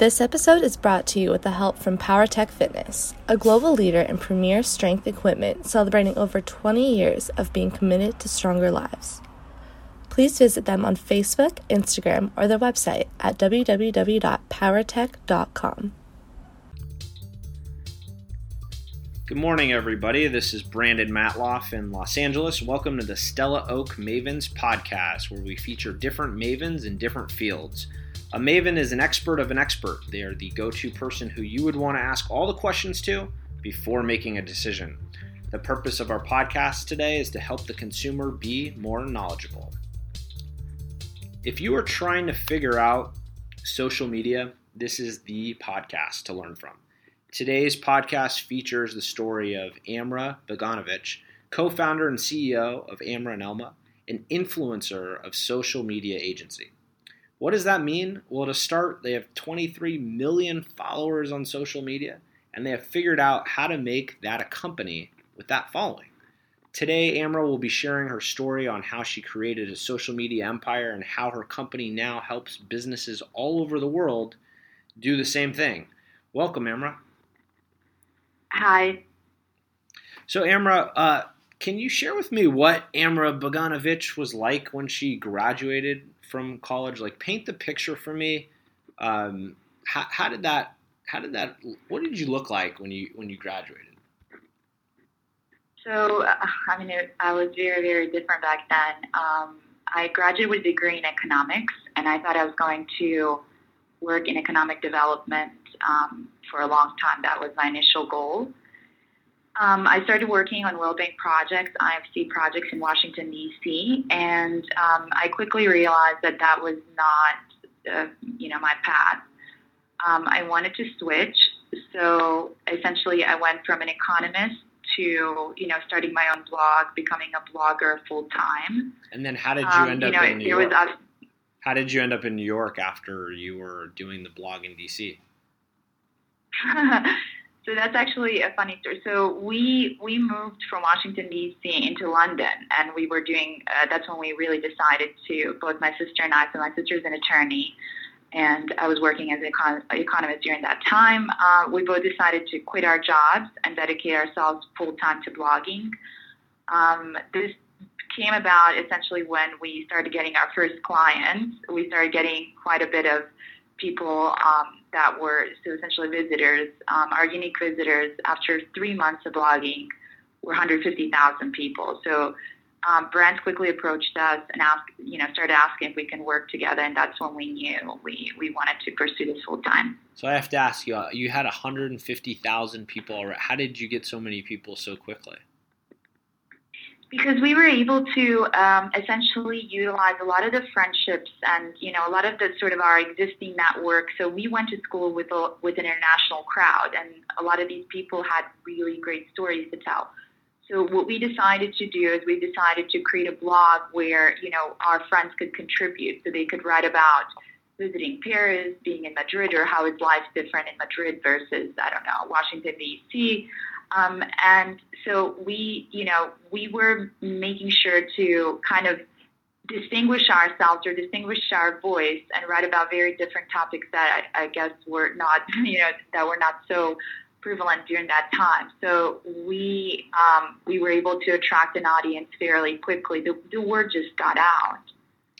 This episode is brought to you with the help from Powertech Fitness, a global leader in premier strength equipment celebrating over 20 years of being committed to stronger lives. Please visit them on Facebook, Instagram, or their website at www.powertech.com. Good morning, everybody. This is Brandon Matloff in Los Angeles. Welcome to the Stella Oak Mavens Podcast, where we feature different mavens in different fields. A maven is an expert of an expert. They are the go-to person who you would want to ask all the questions to before making a decision. The purpose of our podcast today is to help the consumer be more knowledgeable. If you are trying to figure out social media, this is the podcast to learn from. Today's podcast features the story of Amra Beganovich, co-founder and CEO of Amra & Elma, an influencer of social media agency. What does that mean? Well, to start, they have 23 million followers on social media, and they have figured out how to make that a company with that following. Today, Amra will be sharing her story on how she created a social media empire and how her company now helps businesses all over the world do the same thing. Welcome, Amra. Hi. So, Amra, can you share with me what Amra Beganovich was like when she graduated from college? Like, paint the picture for me. What did you look like when you graduated? So, I was very, very different back then. I graduated with a degree in economics, and I thought I was going to work in economic development for a long time. That was my initial goal. I started working on World Bank projects, IFC projects in Washington, D.C., and I quickly realized that was not, my path. I wanted to switch, so essentially I went from an economist to, starting my own blog, becoming a blogger full-time. And then how did you end up in New York? How did you end up in New York after you were doing the blog in D.C.? So that's actually a funny story. So we moved from Washington, D.C. into London, and we were doing, that's when we really decided to, both my sister and I, so my sister's an attorney, and I was working as an economist during that time. We both decided to quit our jobs and dedicate ourselves full-time to blogging. This came about essentially when we started getting our first clients. We started getting quite a bit of people that were essentially visitors. Our unique visitors after 3 months of blogging were 150,000 people. So brands quickly approached us and started asking if we can work together, and that's when we knew we wanted to pursue this full time. So I have to ask you, you had 150,000 people. How did you get so many people so quickly? Because we were able to essentially utilize a lot of the friendships and, a lot of the sort of our existing network. So we went to school with an international crowd, and a lot of these people had really great stories to tell. So what we decided to do is we decided to create a blog where, our friends could contribute. So they could write about visiting Paris, being in Madrid, or how is life different in Madrid versus, Washington, D.C., and so we were making sure to kind of distinguish ourselves or distinguish our voice and write about very different topics that I guess were not, that were not so prevalent during that time. So we were able to attract an audience fairly quickly. The word just got out.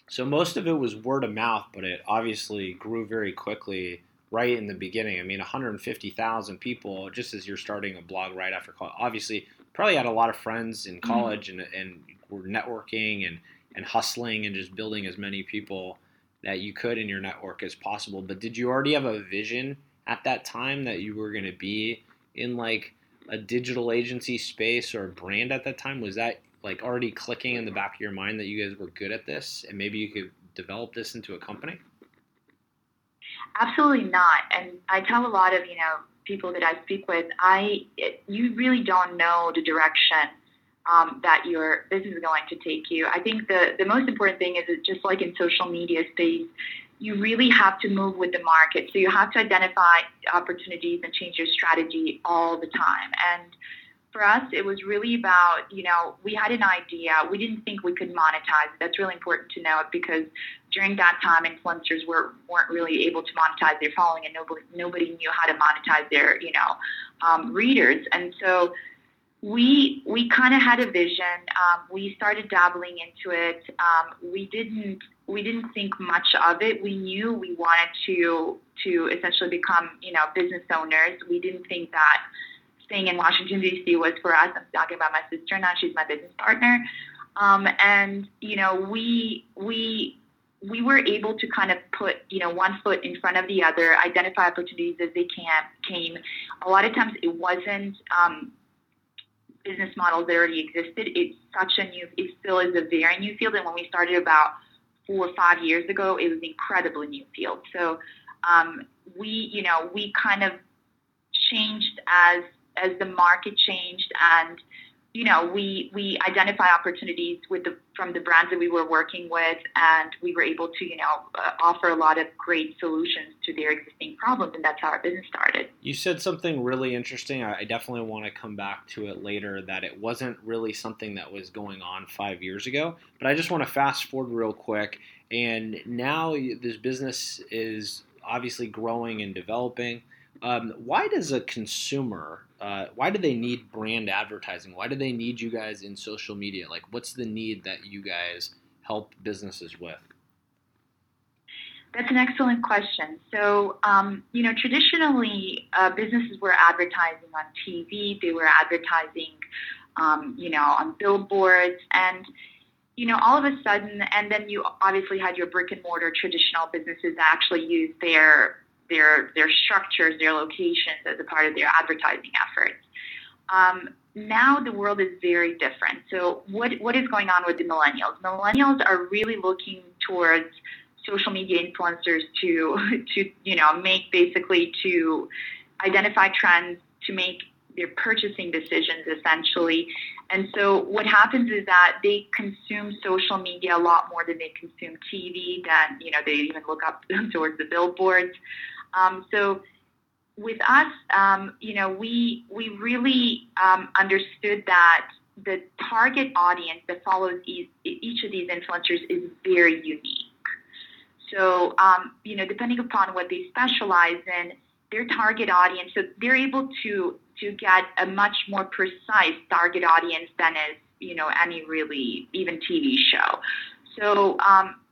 So most of it was word of mouth, but it obviously grew very quickly. Right in the beginning, 150,000 people, just as you're starting a blog right after college. Obviously, probably had a lot of friends in college and were networking and hustling and just building as many people that you could in your network as possible. But did you already have a vision at that time that you were going to be in like a digital agency space or a brand at that time? Was that like already clicking in the back of your mind that you guys were good at this and maybe you could develop this into a company? Absolutely not. And I tell a lot of, people that I speak with, you really don't know the direction that your business is going to take you. I think the most important thing is that just like in social media space, you really have to move with the market. So you have to identify opportunities and change your strategy all the time. And for us, it was really about, we had an idea. We didn't think we could monetize. That's really important to know because during that time, influencers weren't really able to monetize their following, and nobody knew how to monetize their, readers. And so we kind of had a vision. We started dabbling into it. We didn't think much of it. We knew we wanted to essentially become, business owners. We didn't think that staying in Washington, D.C. was for us. I'm talking about my sister now. She's my business partner. We were able to kind of put, one foot in front of the other, identify opportunities as they came. A lot of times it wasn't business models that already existed. It still is a very new field. And when we started about 4 or 5 years ago, it was an incredibly new field. So we kind of changed as the market changed, and we identify opportunities from the brands that we were working with, and we were able to, offer a lot of great solutions to their existing problems, and that's how our business started. You said something really interesting. I definitely want to come back to it later, that it wasn't really something that was going on 5 years ago, but I just want to fast forward real quick, and now this business is obviously growing and developing. Why does a consumer... why do they need brand advertising? Why do they need you guys in social media? Like, what's the need that you guys help businesses with? That's an excellent question. So, traditionally, businesses were advertising on TV. They were advertising, on billboards. And, all of a sudden, and then you obviously had your brick and mortar traditional businesses that actually use their structures, their locations as a part of their advertising efforts. Now the world is very different. So what is going on with the millennials? Millennials are really looking towards social media influencers to identify trends, to make their purchasing decisions essentially. And so what happens is that they consume social media a lot more than they consume TV, than, they even look up towards the billboards. So with us, we really understood that the target audience that follows each of these influencers is very unique. So, depending upon what they specialize in, their target audience, so they're able to get a much more precise target audience than is, any really even TV show. So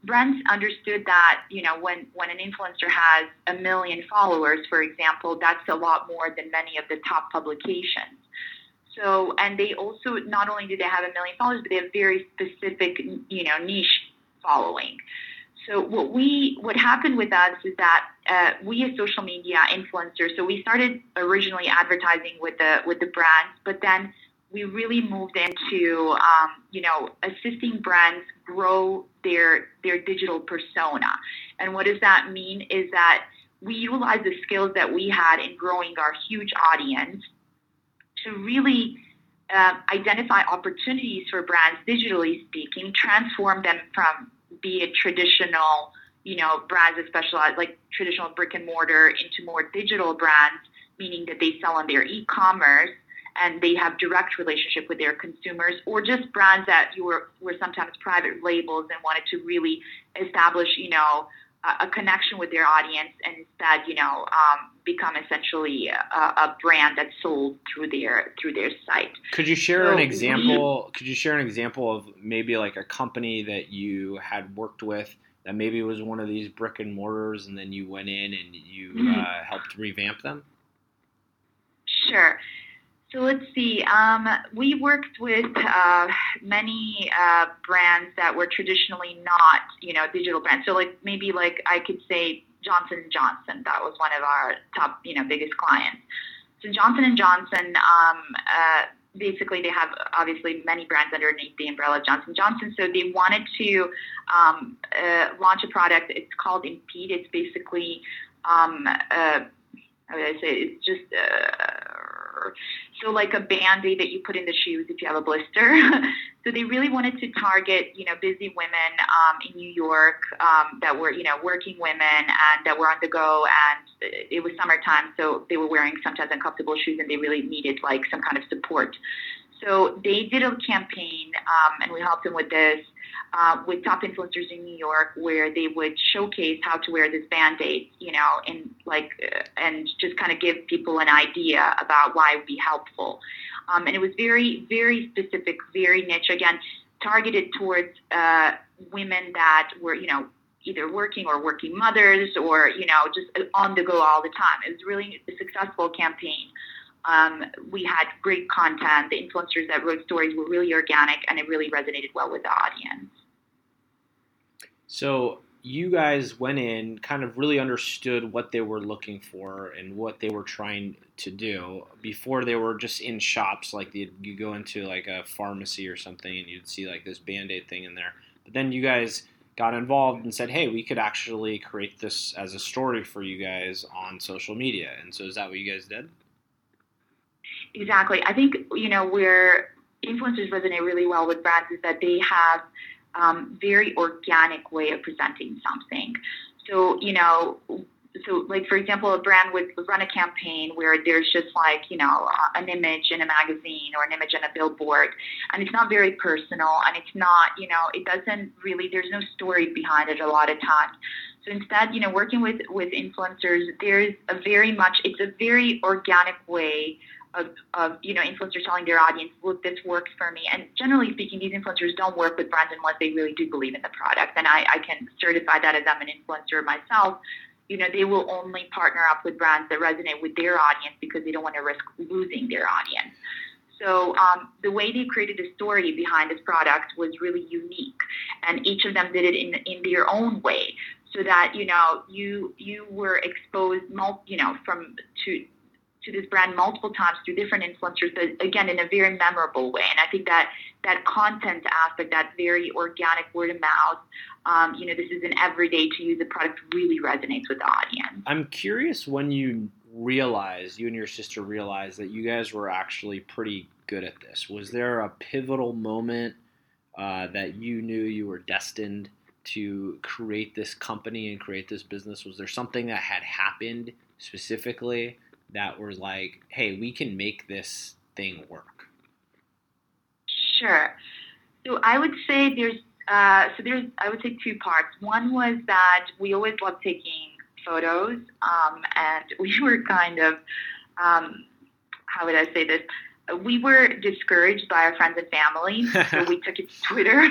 brands understood that, when an influencer has 1 million followers, for example, that's a lot more than many of the top publications. So, and they also, not only do they have 1 million followers, but they have very specific, niche following. So what happened with us is that we as social media influencers, so we started originally advertising with the brands, but then we really moved into assisting brands grow their digital persona. And what does that mean is that we utilize the skills that we had in growing our huge audience to really identify opportunities for brands, digitally speaking, transform them from, be it traditional, brands that specialize, like traditional brick and mortar, into more digital brands, meaning that they sell on their e-commerce and they have direct relationship with their consumers, or just brands that were sometimes private labels and wanted to really establish, a connection with their audience, and instead, become essentially a brand that's sold through their site. Could you share an example of maybe like a company that you had worked with that maybe was one of these brick and mortars, and then you went in and you helped revamp them? Sure. So let's see. We worked with many brands that were traditionally not, digital brands. So maybe I could say Johnson and Johnson. That was one of our top, biggest clients. So Johnson and Johnson, basically they have obviously many brands underneath the umbrella of Johnson & Johnson. So they wanted to launch a product. It's called Impede. It's basically, it's just... So like a Band-Aid that you put in the shoes if you have a blister. So they really wanted to target, busy women in New York that were, working women and that were on the go, and it was summertime, so they were wearing sometimes uncomfortable shoes and they really needed like some kind of support. So they did a campaign, and we helped them with this, with top influencers in New York, where they would showcase how to wear this Band-Aid, you know, and just kind of give people an idea about why it would be helpful. And it was very, very specific, very niche, again, targeted towards women that were, you know, either working or working mothers or, you know, just on the go all the time. It was really a successful campaign. We had great content. The influencers that wrote stories were really organic, and it really resonated well with the audience. So you guys went in, kind of really understood what they were looking for and what they were trying to do before they were just in shops. Like you go into like a pharmacy or something and you'd see like this Band-Aid thing in there. But then you guys got involved and said, hey, we could actually create this as a story for you guys on social media. And so is that what you guys did? Exactly. I think, you know, where influencers resonate really well with brands is that they have very organic way of presenting something. So, you know, so like, for example, a brand would run a campaign where there's just like, you know, an image in a magazine or an image in a billboard, and it's not very personal, and it's not, you know, it doesn't really, there's no story behind it a lot of times. So instead, you know, working with influencers, there's a very much, it's a very organic way of, you know, influencers telling their audience, look, this works for me. And generally speaking, these influencers don't work with brands unless they really do believe in the product. And I can certify that as I'm an influencer myself. You know, they will only partner up with brands that resonate with their audience because they don't want to risk losing their audience. So the way they created the story behind this product was really unique, and each of them did it in their own way, so that, you know, you were exposed, you know, to this brand multiple times through different influencers, but again, in a very memorable way. And I think that content aspect, that very organic word of mouth, you know, this is an everyday to use the product, really resonates with the audience. I'm curious when you and your sister realized that you guys were actually pretty good at this. Was there a pivotal moment that you knew you were destined to create this company and create this business? Was there something that had happened specifically that were like, hey, we can make this thing work? Sure. So I would say there's two parts. One was that we always loved taking photos, and we were kind of, how would I say this? We were discouraged by our friends and family, so we took it to Twitter.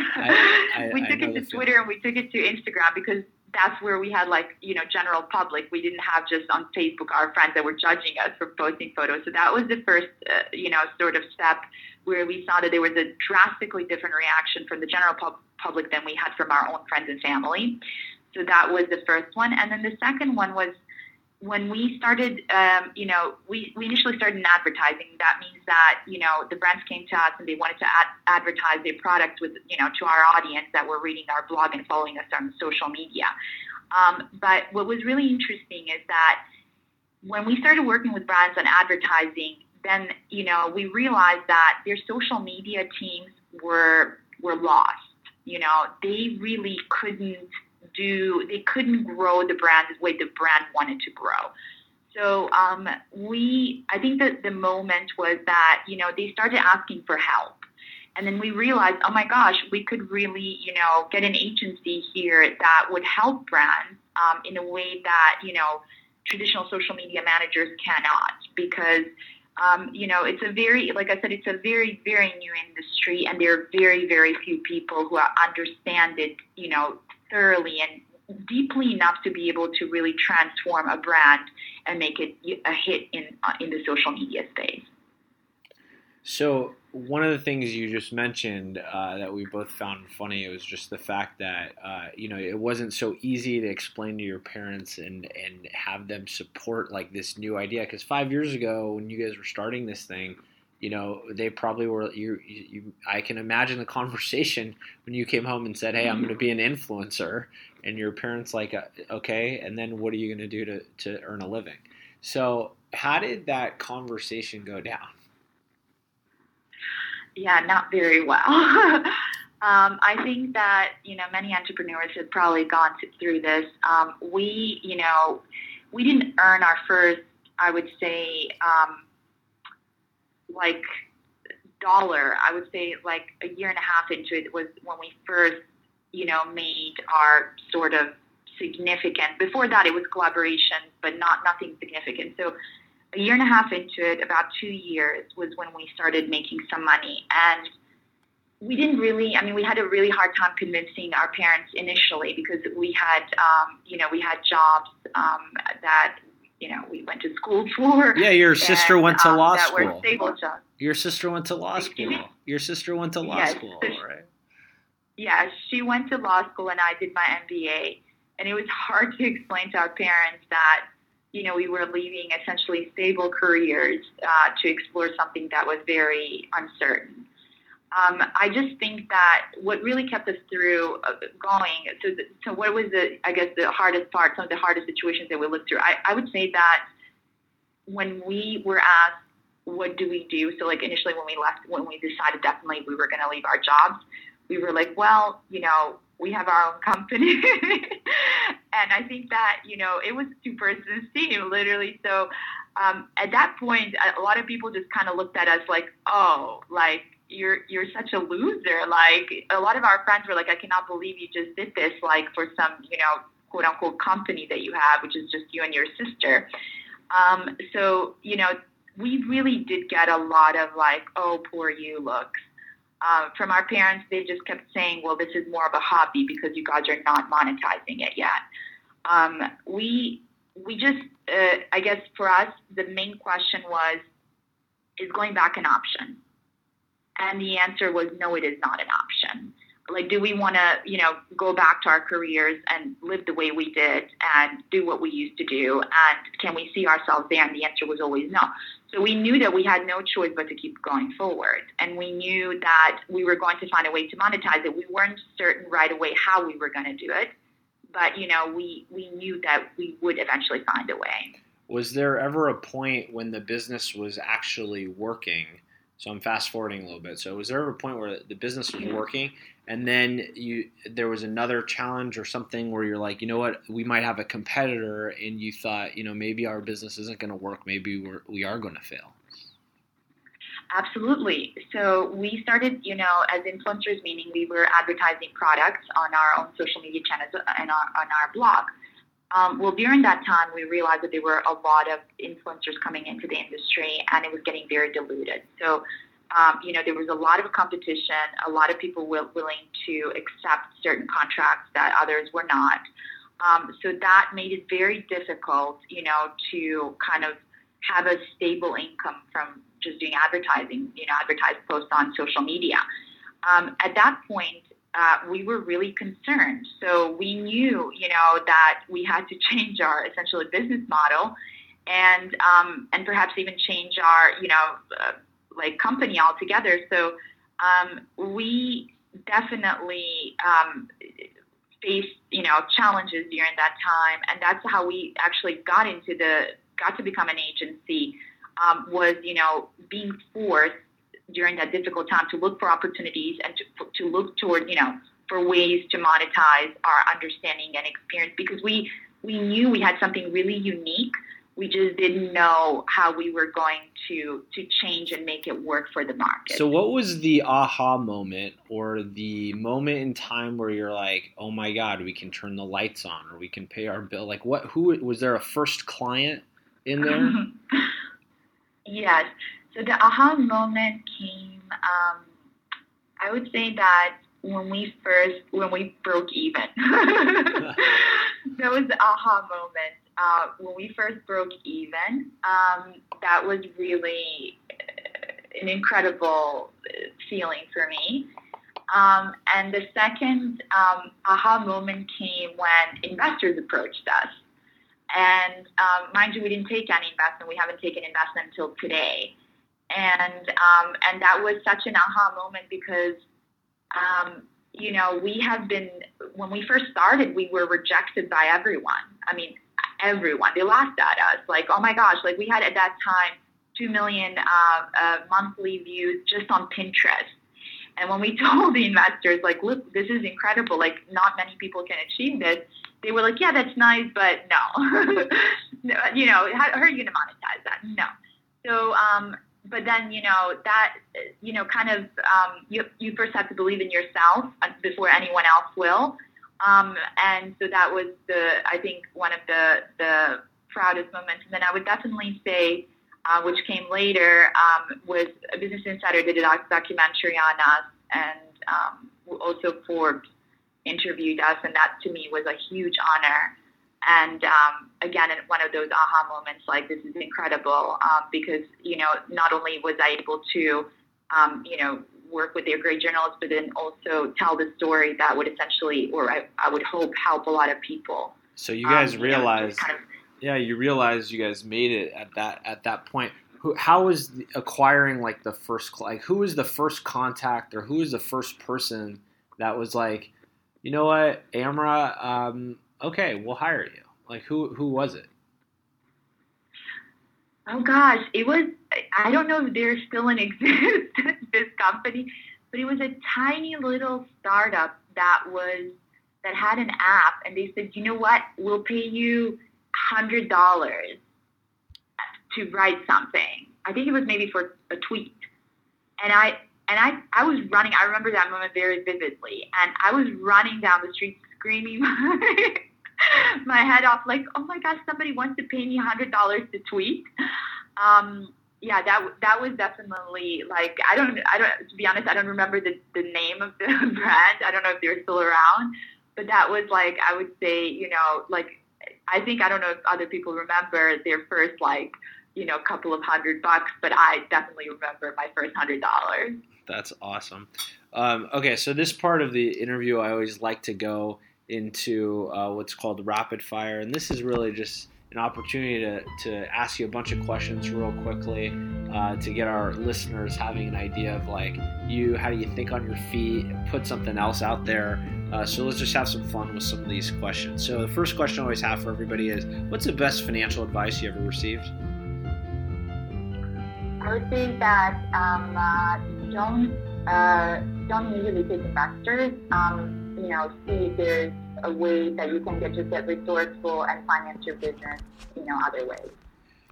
And we took it to Instagram, because that's where we had, like, you know, general public. We didn't have just on Facebook our friends that were judging us for posting photos. So that was the first, you know, sort of step where we saw that there was a drastically different reaction from the general public than we had from our own friends and family. So that was the first one. And then the second one was when we started, you know, we initially started in advertising. That means that, you know, the brands came to us and they wanted to advertise their products with, you know, to our audience that were reading our blog and following us on social media. But what was really interesting is that when we started working with brands on advertising, then, you know, we realized that their social media teams were lost. You know, they really couldn't grow the brand the way the brand wanted to grow. So I think that the moment was that, you know, they started asking for help. And then we realized, oh my gosh, we could really, you know, get an agency here that would help brands in a way that, you know, traditional social media managers cannot, because you know, it's a very, like I said, it's a very, very new industry, and there are very, very few people who understand it, you know, thoroughly and deeply enough to be able to really transform a brand and make it a hit in the social media space. So one of the things you just mentioned that we both found funny was just the fact that, you know, it wasn't so easy to explain to your parents and have them support like this new idea. Because 5 years ago when you guys were starting this thing, you know, they probably were, I can imagine the conversation when you came home and said, hey, I'm going to be an influencer, and your parents like, okay, and then what are you going to do to earn a living? So how did that conversation go down? Yeah, not very well. I think that, you know, many entrepreneurs have probably gone through this. We, you know, we didn't earn our first, I would say, like dollar, I would say like a year and a half into it was when we first, made our sort of significant. Before that, it was collaboration, but nothing significant. So a year and a half into it, about 2 years, was when we started making some money. And we didn't really, we had a really hard time convincing our parents initially because we had, we had jobs that, we went to school for. Yeah, your sister went to law school. That were stable jobs. Your sister went to law school. Your sister went to law school, right? Yeah, she went to law school and I did my MBA. And it was hard to explain to our parents that, we were leaving essentially stable careers to explore something that was very uncertain. I just think that what really kept us through going, so what was the hardest part, some of the hardest situations that we lived through? I would say that when we were asked, what do we do? So like initially when we left, when we decided definitely we were going to leave our jobs, we were like, well, we have our own company. And I think that, it was two-persons team, literally. So at that point, a lot of people just kind of looked at us like, oh, like, you're such a loser. Like, a lot of our friends were like, I cannot believe you just did this, like, for some, quote-unquote company that you have, which is just you and your sister. So we really did get a lot of, like, oh, poor you looks. From our parents, they just kept saying, well, this is more of a hobby because you guys are not monetizing it yet. We just I guess for us, the main question was, is going back an option? And the answer was, no, it is not an option. Like, do we want to, go back to our careers and live the way we did and do what we used to do? And can we see ourselves there? And the answer was always no. So we knew that we had no choice but to keep going forward. And we knew that we were going to find a way to monetize it. We weren't certain right away how we were going to do it. But, we knew that we would eventually find a way. Was there ever a point when the business was actually working? So I'm fast forwarding a little bit. So was there a point where the business was working and then there was another challenge or something where you're like, you know what, we might have a competitor, and you thought, maybe our business isn't going to work. Maybe we are going to fail. Absolutely. So we started, as influencers, meaning we were advertising products on our own social media channels and on our blog. During that time, we realized that there were a lot of influencers coming into the industry, and it was getting very diluted. So, there was a lot of competition. A lot of people were willing to accept certain contracts that others were not. So that made it very difficult, to kind of have a stable income from just doing advertising, advertised posts on social media. At that point, we were really concerned. So we knew, that we had to change our essentially business model and perhaps even change our, company altogether. So we definitely faced, challenges during that time. And that's how we actually got to become an agency, was, being forced during that difficult time to look for opportunities and to look toward, for ways to monetize our understanding and experience, because we knew we had something really unique. We just didn't know how we were going to change and make it work for the market. So what was the aha moment, or the moment in time where you're like, oh my God, we can turn the lights on, or we can pay our bill? Like, who was there a first client in there? Yes. So the aha moment came, I would say that when we broke even, that was the aha moment. When we first broke even, that was really an incredible feeling for me. And the second aha moment came when investors approached us. And mind you, we didn't take any investment. We haven't taken investment until today. And that was such an aha moment because, when we first started, we were rejected by everyone. Everyone. They laughed at us. Like, oh my gosh, like we had at that time 2 million monthly views just on Pinterest. And when we told the investors, like, look, this is incredible. Like, not many people can achieve this. They were like, yeah, that's nice, but no. How are you going to monetize that? No. So But then, you know, that, you know, kind of, you first have to believe in yourself before anyone else will. And so that was one of the proudest moments. And then I would definitely say, which came later, was a Business Insider did a documentary on us, and also Forbes interviewed us, and that to me was a huge honor. And again, one of those aha moments, like, this is incredible, because, you know, not only was I able to, you know, work with their great journalists, but then also tell the story that would essentially, or I would hope, help a lot of people. So you guys realized, you guys made it at that point. How was acquiring, like, the first, like, who was the first contact, or who was the first person that was like, you know what, Amra, okay, we'll hire you. Like, who was it? Oh gosh, it was, I don't know if they're still in existence, this company, but it was a tiny little startup that had an app, and they said, you know what, we'll pay you $100 to write something. I think it was maybe for a tweet. And I was running, I remember that moment very vividly, and I was running down the street screaming my head off, like, oh my gosh, somebody wants to pay me $100 to tweet. Yeah, that was definitely, like, I don't, to be honest, I don't remember the name of the brand. I don't know if they're still around, but that was, like, I would say, you know, like, I think, I don't know if other people remember their first, like, you know, couple of $100, but I definitely remember my first $100. That's awesome. Okay, so this part of the interview, I always like to go into what's called rapid fire, and this is really just an opportunity to ask you a bunch of questions real quickly to get our listeners having an idea of, like, how do you think on your feet, put something else out there. So let's just have some fun with some of these questions. So the first question I always have for everybody is, what's the best financial advice you ever received? I would say that don't usually take investors. You know, see if there's a way that you can get resourceful and finance your business, you know, other ways.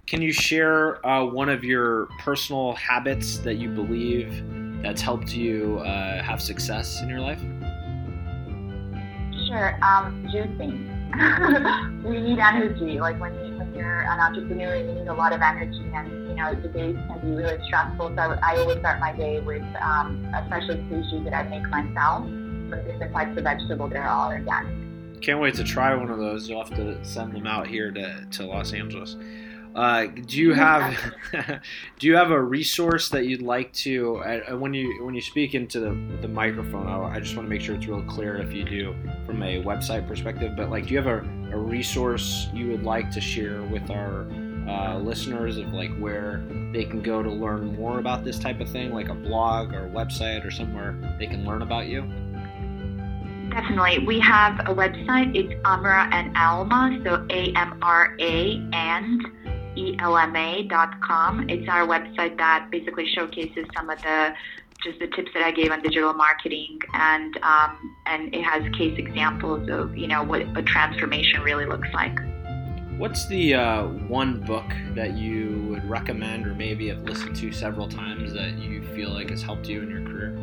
Can you share one of your personal habits that you believe that's helped you have success in your life? Sure. Juicing. We need energy. Like, when you're an entrepreneur, you need a lot of energy, and, you know, the days can be really stressful. So I always start my day with especially sushi that I make myself. Different types of vegetables, they're all organic. Can't wait to try one of those. You'll have to send them out here to Los Angeles. Do you have a resource that you'd like to, when you speak into the microphone, I just want to make sure it's real clear if you do from a website perspective, but, like, do you have a resource you would like to share with our listeners of, like, where they can go to learn more about this type of thing, like a blog or a website or somewhere they can learn about you? Definitely. We have a website. It's Amra and Alma, so AMRA and ELMA.com. It's our website that basically showcases some of the tips that I gave on digital marketing, and it has case examples of, you know, what a transformation really looks like. What's the one book that you would recommend, or maybe have listened to several times, that you feel like has helped you in your career?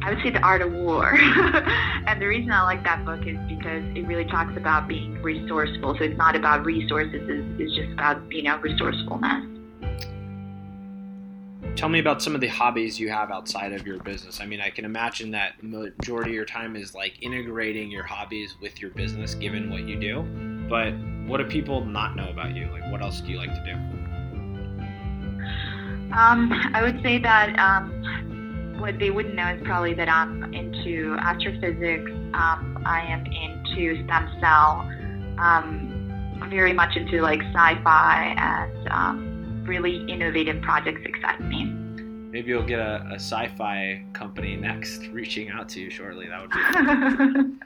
I would say The Art of War. And the reason I like that book is because it really talks about being resourceful. So it's not about resources, it's just about, you know, resourcefulness. Tell me about some of the hobbies you have outside of your business. I mean, I can imagine that majority of your time is, like, integrating your hobbies with your business, given what you do. But what do people not know about you? Like, what else do you like to do? I would say that... what they wouldn't know is probably that I'm into astrophysics. I am into stem cell. I'm very much into, like, sci-fi, and really innovative projects excite me. Maybe you'll get a sci-fi company next reaching out to you shortly. That would be fun.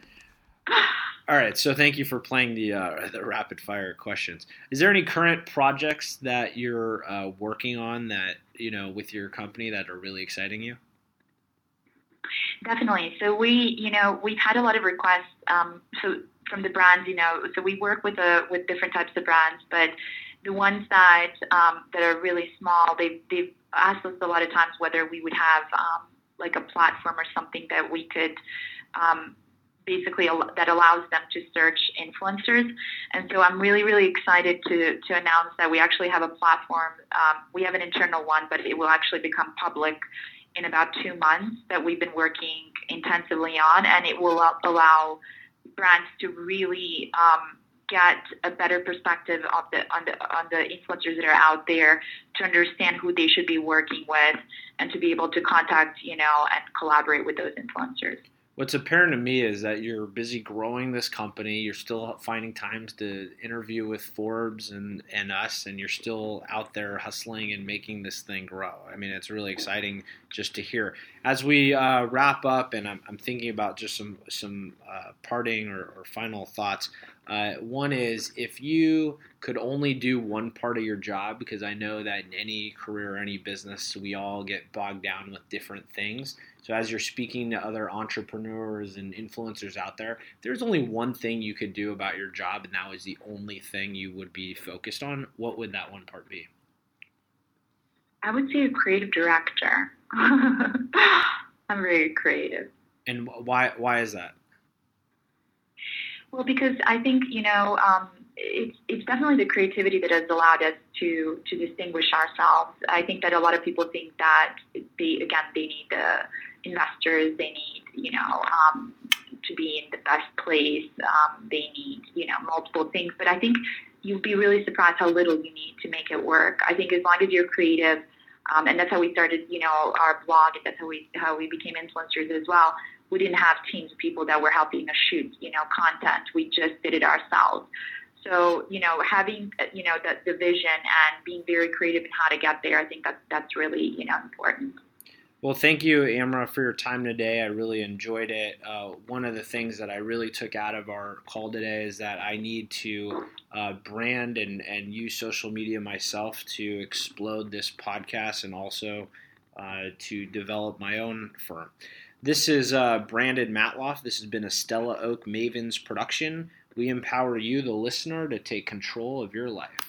All right, so thank you for playing the rapid fire questions. Is there any current projects that you're working on that, you know, with your company that are really exciting you? Definitely. So we've had a lot of requests so from the brands, you know, so we work with different types of brands, but the ones that are really small, they've asked us a lot of times whether we would have like a platform or something that we could basically that allows them to search influencers. And so I'm really, really excited to announce that we actually have a platform. We have an internal one, but it will actually become public in about 2 months that we've been working intensively on, and it will allow brands to really get a better perspective of the influencers that are out there, to understand who they should be working with, and to be able to contact, and collaborate with those influencers. What's apparent to me is that you're busy growing this company. You're still finding times to interview with Forbes and us, and you're still out there hustling and making this thing grow. I mean, it's really exciting just to hear. As we wrap up, and I'm thinking about just some parting or final thoughts. One is, if you could only do one part of your job, because I know that in any career or any business, we all get bogged down with different things. So as you're speaking to other entrepreneurs and influencers out there, there's only one thing you could do about your job, and that was the only thing you would be focused on. What would that one part be? I would say a creative director. I'm very creative. And why is that? Well, because I think, it's definitely the creativity that has allowed us to distinguish ourselves. I think that a lot of people think that they need the investors, they need, to be in the best place, they need, multiple things. But I think you'd be really surprised how little you need to make it work. I think as long as you're creative, and that's how we started, our blog, and that's how we became influencers as well. We didn't have teams of people that were helping us shoot, content. We just did it ourselves. So, having, the vision and being very creative in how to get there, I think that's really, important. Well, thank you, Amra, for your time today. I really enjoyed it. One of the things that I really took out of our call today is that I need to brand and use social media myself to explode this podcast, and also to develop my own firm. This is Brandon Matloff. This has been a Stella Oak Mavens production. We empower you, the listener, to take control of your life.